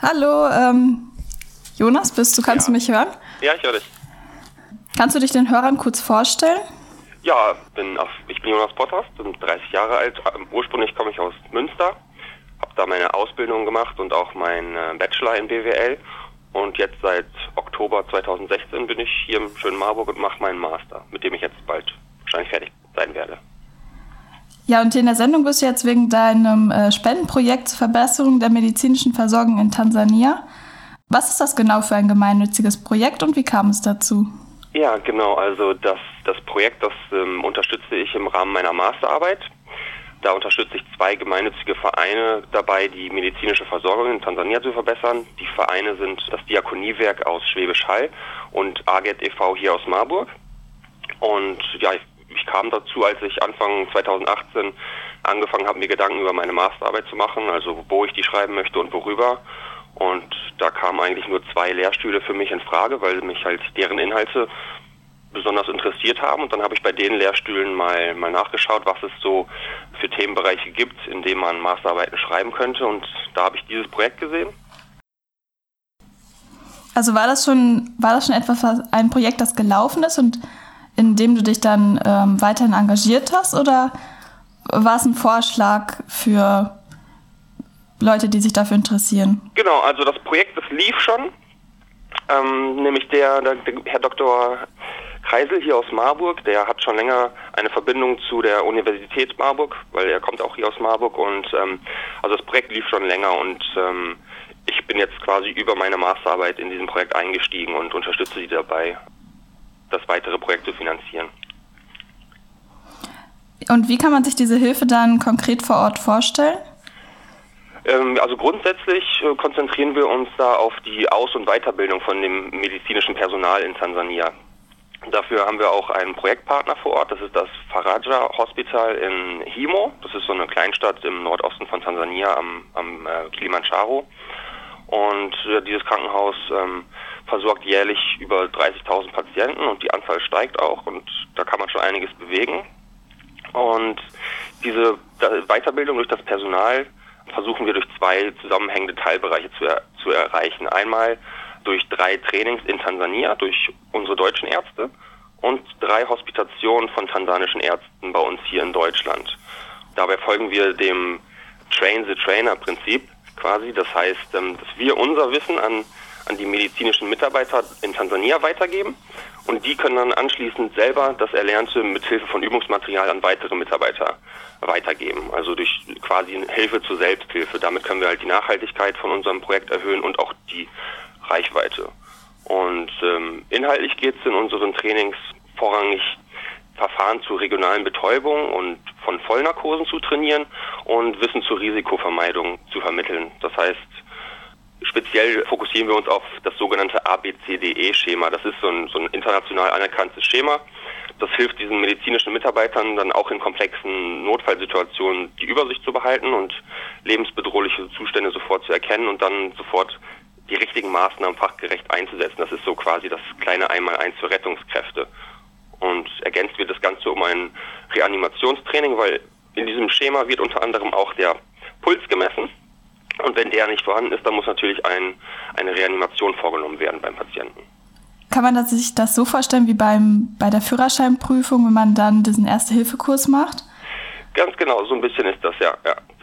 Hallo, Jonas, kannst du mich hören? Ja, ich höre dich. Kannst du dich den Hörern kurz vorstellen? Ja, ich bin Jonas Potthast, bin 30 Jahre alt. Ursprünglich komme ich aus Münster, habe da meine Ausbildung gemacht und auch meinen Bachelor in BWL. Und jetzt seit Oktober 2016 bin ich hier im schönen Marburg und mache meinen Master, mit dem ich jetzt bald wahrscheinlich fertig sein werde. Ja, und in der Sendung bist du jetzt wegen deinem Spendenprojekt zur Verbesserung der medizinischen Versorgung in Tansania. Was ist das genau für ein gemeinnütziges Projekt und wie kam es dazu? Ja, genau, also das Projekt, das unterstütze ich im Rahmen meiner Masterarbeit. Da unterstütze ich zwei gemeinnützige Vereine dabei, die medizinische Versorgung in Tansania zu verbessern. Die Vereine sind das Diakoniewerk aus Schwäbisch Hall und AGET e.V. hier aus Marburg. Und ja, ich kam dazu, als ich Anfang 2018 angefangen habe, mir Gedanken über meine Masterarbeit zu machen, also wo ich die schreiben möchte und worüber. Und da kamen eigentlich nur zwei Lehrstühle für mich in Frage, weil mich halt deren Inhalte besonders interessiert haben. Und dann habe ich bei den Lehrstühlen mal nachgeschaut, was es so für Themenbereiche gibt, in denen man Masterarbeiten schreiben könnte. Und da habe ich dieses Projekt gesehen. Also war das schon etwas, ein Projekt, das gelaufen ist und in dem du dich dann weiterhin engagiert hast? Oder war es ein Vorschlag für Leute, die sich dafür interessieren? Genau, also das Projekt, das lief schon. Nämlich der Herr Dr. Kreisel hier aus Marburg, der hat schon länger eine Verbindung zu der Universität Marburg, weil er kommt auch hier aus Marburg und also das Projekt lief schon länger und ich bin jetzt quasi über meine Masterarbeit in diesem Projekt eingestiegen und unterstütze sie dabei, das weitere Projekt zu finanzieren. Und wie kann man sich diese Hilfe dann konkret vor Ort vorstellen? Also grundsätzlich konzentrieren wir uns da auf die Aus- und Weiterbildung von dem medizinischen Personal in Tansania. Dafür haben wir auch einen Projektpartner vor Ort, das ist das Faraja Hospital in Himo. Das ist so eine Kleinstadt im Nordosten von Tansania am Kilimanjaro. Und dieses Krankenhaus versorgt jährlich über 30.000 Patienten und die Anzahl steigt auch und da kann man schon einiges bewegen. Und diese Weiterbildung durch das Personal versuchen wir durch zwei zusammenhängende Teilbereiche zu erreichen. Einmal durch 3 Trainings in Tansania, durch unsere deutschen Ärzte und 3 Hospitationen von tansanischen Ärzten bei uns hier in Deutschland. Dabei folgen wir dem Train-the-Trainer-Prinzip quasi. Das heißt, dass wir unser Wissen an die medizinischen Mitarbeiter in Tansania weitergeben und die können dann anschließend selber das Erlernte mit Hilfe von Übungsmaterial an weitere Mitarbeiter weitergeben. Also durch quasi Hilfe zur Selbsthilfe. Damit können wir halt die Nachhaltigkeit von unserem Projekt erhöhen und auch die Reichweite. Und inhaltlich geht es in unseren Trainings vorrangig Verfahren zur regionalen Betäubung und von Vollnarkosen zu trainieren und Wissen zur Risikovermeidung zu vermitteln. Das heißt, speziell fokussieren wir uns auf das sogenannte ABCDE-Schema. Das ist so ein international anerkanntes Schema. Das hilft diesen medizinischen Mitarbeitern dann auch in komplexen Notfallsituationen die Übersicht zu behalten und lebensbedrohliche Zustände sofort zu erkennen und dann sofort die richtigen Maßnahmen fachgerecht einzusetzen. Das ist so quasi das kleine Einmaleins für Rettungskräfte. Und ergänzt wird das Ganze um ein Reanimationstraining, weil in diesem Schema wird unter anderem auch der Puls gemessen. Und wenn der nicht vorhanden ist, dann muss natürlich eine Reanimation vorgenommen werden beim Patienten. Kann man sich das so vorstellen wie bei der Führerscheinprüfung, wenn man dann diesen Erste-Hilfe-Kurs macht? Ganz genau, so ein bisschen ist das, ja.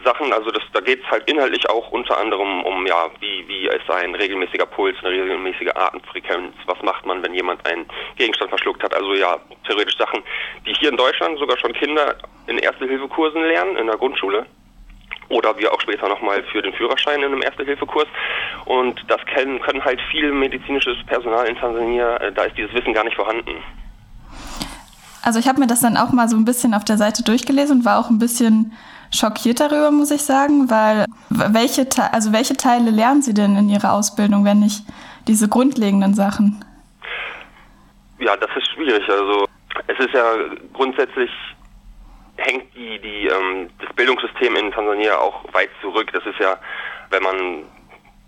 Sachen, also da geht es halt inhaltlich auch unter anderem um, ja, wie ist ein regelmäßiger Puls, eine regelmäßige Atemfrequenz, was macht man, wenn jemand einen Gegenstand verschluckt hat. Also ja, theoretisch Sachen, die hier in Deutschland sogar schon Kinder in Erste-Hilfe-Kursen lernen, in der Grundschule. Oder wir auch später nochmal für den Führerschein in einem Erste-Hilfe-Kurs. Und das können halt viel medizinisches Personal in Tansania, da ist dieses Wissen gar nicht vorhanden. Also ich habe mir das dann auch mal so ein bisschen auf der Seite durchgelesen und war auch ein bisschen schockiert darüber, muss ich sagen, weil welche Teile lernen Sie denn in Ihrer Ausbildung, wenn nicht diese grundlegenden Sachen? Ja, das ist schwierig. Also es ist ja grundsätzlich hängt das Bildungssystem in Tansania auch weit zurück. Das ist ja, wenn man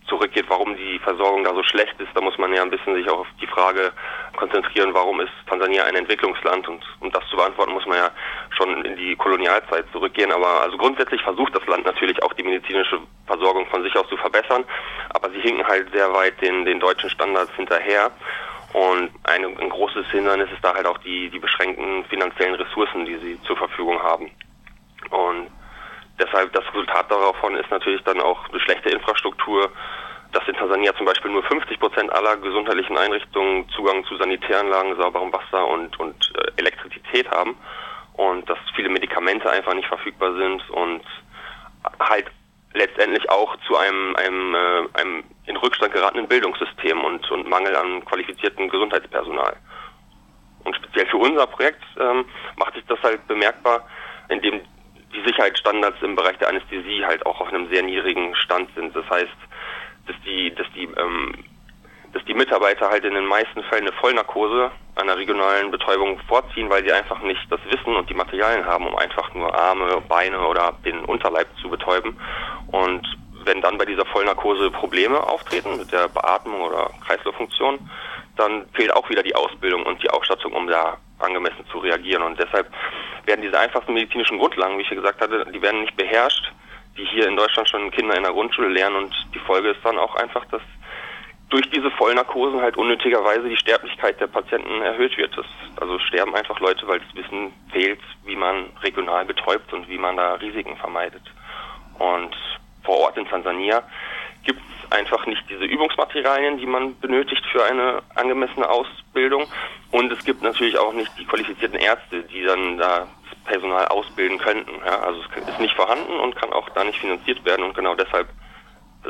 zurückgeht, warum die Versorgung da so schlecht ist, da muss man ja ein bisschen sich auch auf die Frage konzentrieren, warum ist Tansania ein Entwicklungsland? Und um das zu beantworten, muss man ja schon in die Kolonialzeit zurückgehen. Aber also grundsätzlich versucht das Land natürlich auch die medizinische Versorgung von sich aus zu verbessern, aber sie hinken halt sehr weit den deutschen Standards hinterher. Und ein großes Hindernis ist da halt auch die beschränkten finanziellen Ressourcen, die sie zur Verfügung haben. Und deshalb das Resultat davon ist natürlich dann auch eine schlechte Infrastruktur, dass in Tansania zum Beispiel nur 50% aller gesundheitlichen Einrichtungen Zugang zu Sanitäranlagen, sauberem Wasser und Elektrizität haben und dass viele Medikamente einfach nicht verfügbar sind und halt letztendlich auch zu einem in Rückstand geratenen Bildungssystem und Mangel an qualifiziertem Gesundheitspersonal. Und speziell für unser Projekt macht sich das halt bemerkbar, indem die Sicherheitsstandards im Bereich der Anästhesie halt auch auf einem sehr niedrigen Stand sind. Das heißt, dass die Mitarbeiter halt in den meisten Fällen eine Vollnarkose einer regionalen Betäubung vorziehen, weil sie einfach nicht das Wissen und die Materialien haben, um einfach nur Arme, Beine oder den Unterleib zu betäuben. Und wenn dann bei dieser Vollnarkose Probleme auftreten mit der Beatmung oder Kreislauffunktion, dann fehlt auch wieder die Ausbildung und die Ausstattung, um da angemessen zu reagieren. Und deshalb werden diese einfachsten medizinischen Grundlagen, wie ich ja gesagt hatte, die werden nicht beherrscht, die hier in Deutschland schon Kinder in der Grundschule lernen. Und die Folge ist dann auch einfach, dass durch diese Vollnarkosen halt unnötigerweise die Sterblichkeit der Patienten erhöht wird. Also sterben einfach Leute, weil das Wissen fehlt, wie man regional betäubt und wie man da Risiken vermeidet. Und vor Ort in Tansania gibt es einfach nicht diese Übungsmaterialien, die man benötigt für eine angemessene Ausbildung. Und es gibt natürlich auch nicht die qualifizierten Ärzte, die dann da das Personal ausbilden könnten. Ja, also es ist nicht vorhanden und kann auch da nicht finanziert werden. Und genau deshalb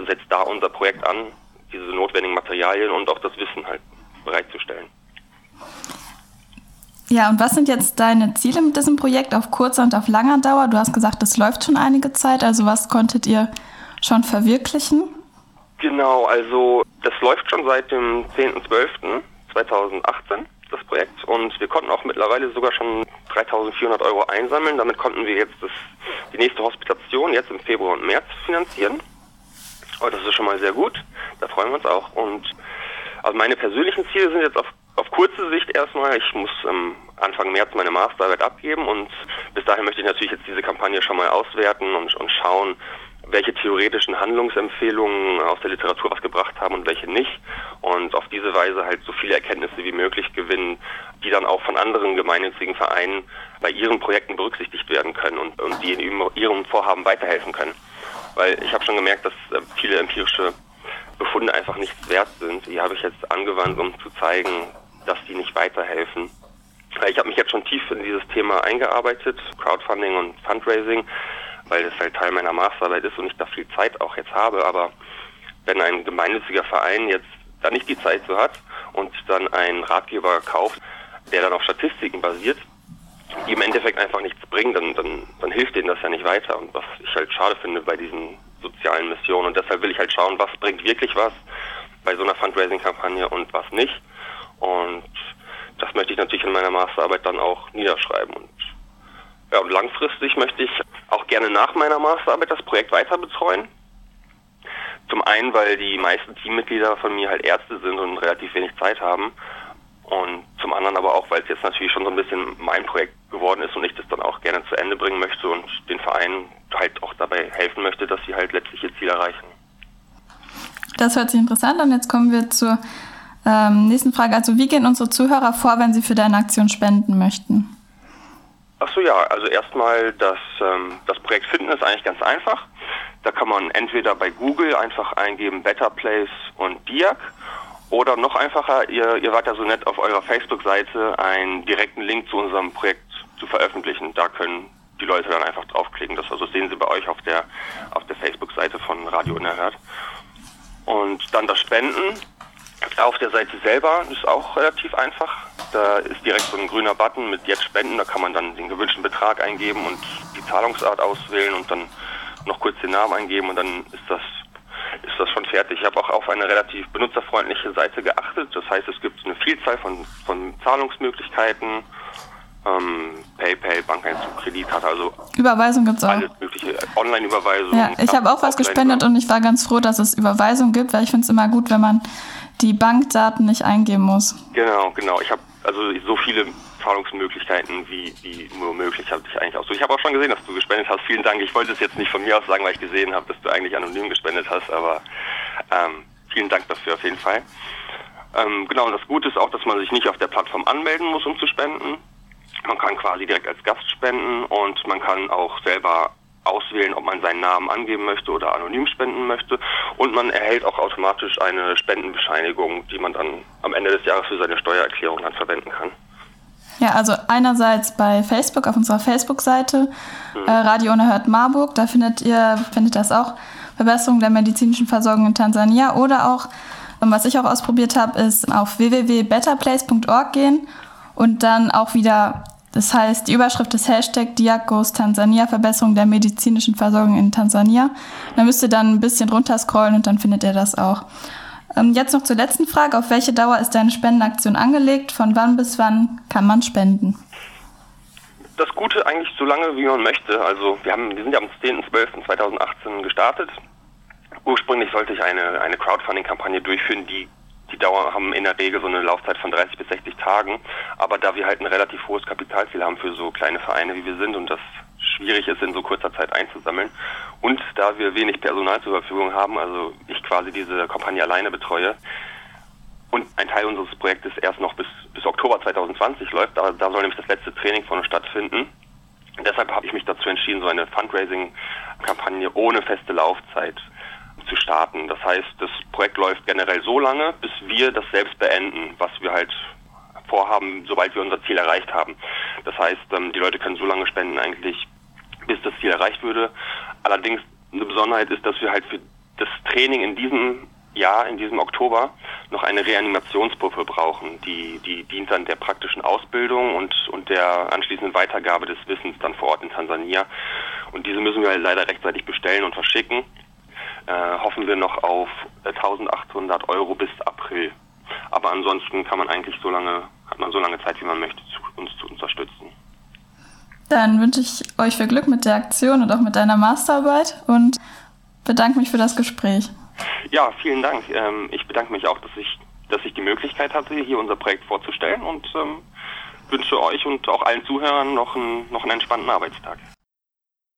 setzt da unser Projekt an, diese notwendigen Materialien und auch das Wissen halt bereitzustellen. Ja, und was sind jetzt deine Ziele mit diesem Projekt auf kurzer und auf langer Dauer? Du hast gesagt, das läuft schon einige Zeit, also was konntet ihr schon verwirklichen? Genau, also das läuft schon seit dem 10.12.2018, das Projekt, und wir konnten auch mittlerweile sogar schon 3.400 Euro einsammeln. Damit konnten wir jetzt die nächste Hospitation jetzt im Februar und März finanzieren. Oh, das ist schon mal sehr gut, da freuen wir uns auch. Und also meine persönlichen Ziele sind jetzt auf kurze Sicht erstmal, ich muss Anfang März meine Masterarbeit abgeben und bis dahin möchte ich natürlich jetzt diese Kampagne schon mal auswerten und schauen, welche theoretischen Handlungsempfehlungen aus der Literatur was gebracht haben und welche nicht. Und auf diese Weise halt so viele Erkenntnisse wie möglich gewinnen, die dann auch von anderen gemeinnützigen Vereinen bei ihren Projekten berücksichtigt werden können und die in ihrem Vorhaben weiterhelfen können. Weil ich habe schon gemerkt, dass viele empirische Befunde einfach nichts wert sind. Die habe ich jetzt angewandt, um zu zeigen, dass die nicht weiterhelfen. Ich habe mich jetzt schon tief in dieses Thema eingearbeitet, Crowdfunding und Fundraising, weil das halt Teil meiner Masterarbeit ist und ich da viel Zeit auch jetzt habe. Aber wenn ein gemeinnütziger Verein jetzt da nicht die Zeit so hat und dann einen Ratgeber kauft, der dann auf Statistiken basiert, die im Endeffekt einfach nichts bringen, dann hilft denen das ja nicht weiter. Und was ich halt schade finde bei diesen sozialen Missionen. Und deshalb will ich halt schauen, was bringt wirklich was bei so einer Fundraising-Kampagne und was nicht. Und das möchte ich natürlich in meiner Masterarbeit dann auch niederschreiben. Und langfristig möchte ich auch gerne nach meiner Masterarbeit das Projekt weiter betreuen. Zum einen, weil die meisten Teammitglieder von mir halt Ärzte sind und relativ wenig Zeit haben. Und zum anderen aber auch, weil es jetzt natürlich schon so ein bisschen mein Projekt geworden ist und ich das dann auch gerne zu Ende bringen möchte und den Verein halt auch dabei helfen möchte, dass sie halt letztlich ihr Ziel erreichen. Das hört sich interessant an. Jetzt kommen wir zur nächsten Frage. Also wie gehen unsere Zuhörer vor, wenn sie für deine Aktion spenden möchten? Ach so, ja. Also erstmal, das Projekt finden ist eigentlich ganz einfach. Da kann man entweder bei Google einfach eingeben betterplace und Diak. Oder noch einfacher, ihr wart ja so nett, auf eurer Facebook-Seite einen direkten Link zu unserem Projekt zu veröffentlichen. Da können die Leute dann einfach draufklicken. Das also sehen sie bei euch auf der Facebook-Seite von Radio Unerhört. Und dann das Spenden. Auf der Seite selber ist auch relativ einfach. Da ist direkt so ein grüner Button mit Jetzt spenden. Da kann man dann den gewünschten Betrag eingeben und die Zahlungsart auswählen und dann noch kurz den Namen eingeben und dann ist das schon fertig. Ich habe auch auf eine relativ benutzerfreundliche Seite geachtet. Das heißt, es gibt eine Vielzahl von Zahlungsmöglichkeiten. PayPal, Bankeinzug, Kreditkarte, also Überweisung gibt es auch. Alles mögliche, Online-Überweisung. Ja, ich habe auch was gespendet und ich war ganz froh, dass es Überweisung gibt, weil ich finde es immer gut, wenn man die Bankdaten nicht eingeben muss. Genau. Ich habe also so viele Zahlungsmöglichkeiten, wie nur möglich, habe ich eigentlich auch so. Ich habe auch schon gesehen, dass du gespendet hast. Vielen Dank. Ich wollte es jetzt nicht von mir aus sagen, weil ich gesehen habe, dass du eigentlich anonym gespendet hast, aber vielen Dank dafür auf jeden Fall. Genau, und das Gute ist auch, dass man sich nicht auf der Plattform anmelden muss, um zu spenden. Man kann quasi direkt als Gast spenden und man kann auch selber auswählen, ob man seinen Namen angeben möchte oder anonym spenden möchte. Und man erhält auch automatisch eine Spendenbescheinigung, die man dann am Ende des Jahres für seine Steuererklärung dann verwenden kann. Ja, also einerseits bei Facebook, auf unserer Facebook-Seite, Radio Unerhört Marburg, da findet das auch, Verbesserung der medizinischen Versorgung in Tansania, oder auch, was ich auch ausprobiert habe, ist auf www.betterplace.org gehen und dann auch wieder, das heißt, die Überschrift des Hashtag DiakGoesTansania, Verbesserung der medizinischen Versorgung in Tansania. Da müsst ihr dann ein bisschen runter scrollen und dann findet ihr das auch. Jetzt noch zur letzten Frage. Auf welche Dauer ist deine Spendenaktion angelegt? Von wann bis wann kann man spenden? Das Gute eigentlich so lange, wie man möchte. Also wir sind ja am 10.12.2018 gestartet. Ursprünglich sollte ich eine Crowdfunding-Kampagne durchführen, die Dauer haben in der Regel so eine Laufzeit von 30 bis 60 Tagen. Aber da wir halt ein relativ hohes Kapitalziel haben für so kleine Vereine, wie wir sind, und das schwierig ist, in so kurzer Zeit einzusammeln, und da wir wenig Personal zur Verfügung haben, also ich quasi diese Kampagne alleine betreue und ein Teil unseres Projektes erst noch bis Oktober 2020 läuft, da soll nämlich das letzte Training von uns stattfinden. Und deshalb habe ich mich dazu entschieden, so eine Fundraising-Kampagne ohne feste Laufzeit zu starten. Das heißt, das Projekt läuft generell so lange, bis wir das selbst beenden, was wir halt vorhaben, sobald wir unser Ziel erreicht haben. Das heißt, die Leute können so lange spenden eigentlich, bis das Ziel erreicht würde. Allerdings eine Besonderheit ist, dass wir halt für das Training in diesem Jahr, in diesem Oktober, noch eine Reanimationspuppe brauchen. Die dient dann der praktischen Ausbildung und der anschließenden Weitergabe des Wissens dann vor Ort in Tansania. Und diese müssen wir leider rechtzeitig bestellen und verschicken. Hoffen wir noch auf 1.800 Euro bis April. Aber ansonsten hat man so lange Zeit, wie man möchte, uns zu unterstützen. Dann wünsche ich euch viel Glück mit der Aktion und auch mit deiner Masterarbeit und bedanke mich für das Gespräch. Ja, vielen Dank. Ich bedanke mich auch, dass ich die Möglichkeit hatte, hier unser Projekt vorzustellen, und wünsche euch und auch allen Zuhörern noch einen entspannten Arbeitstag.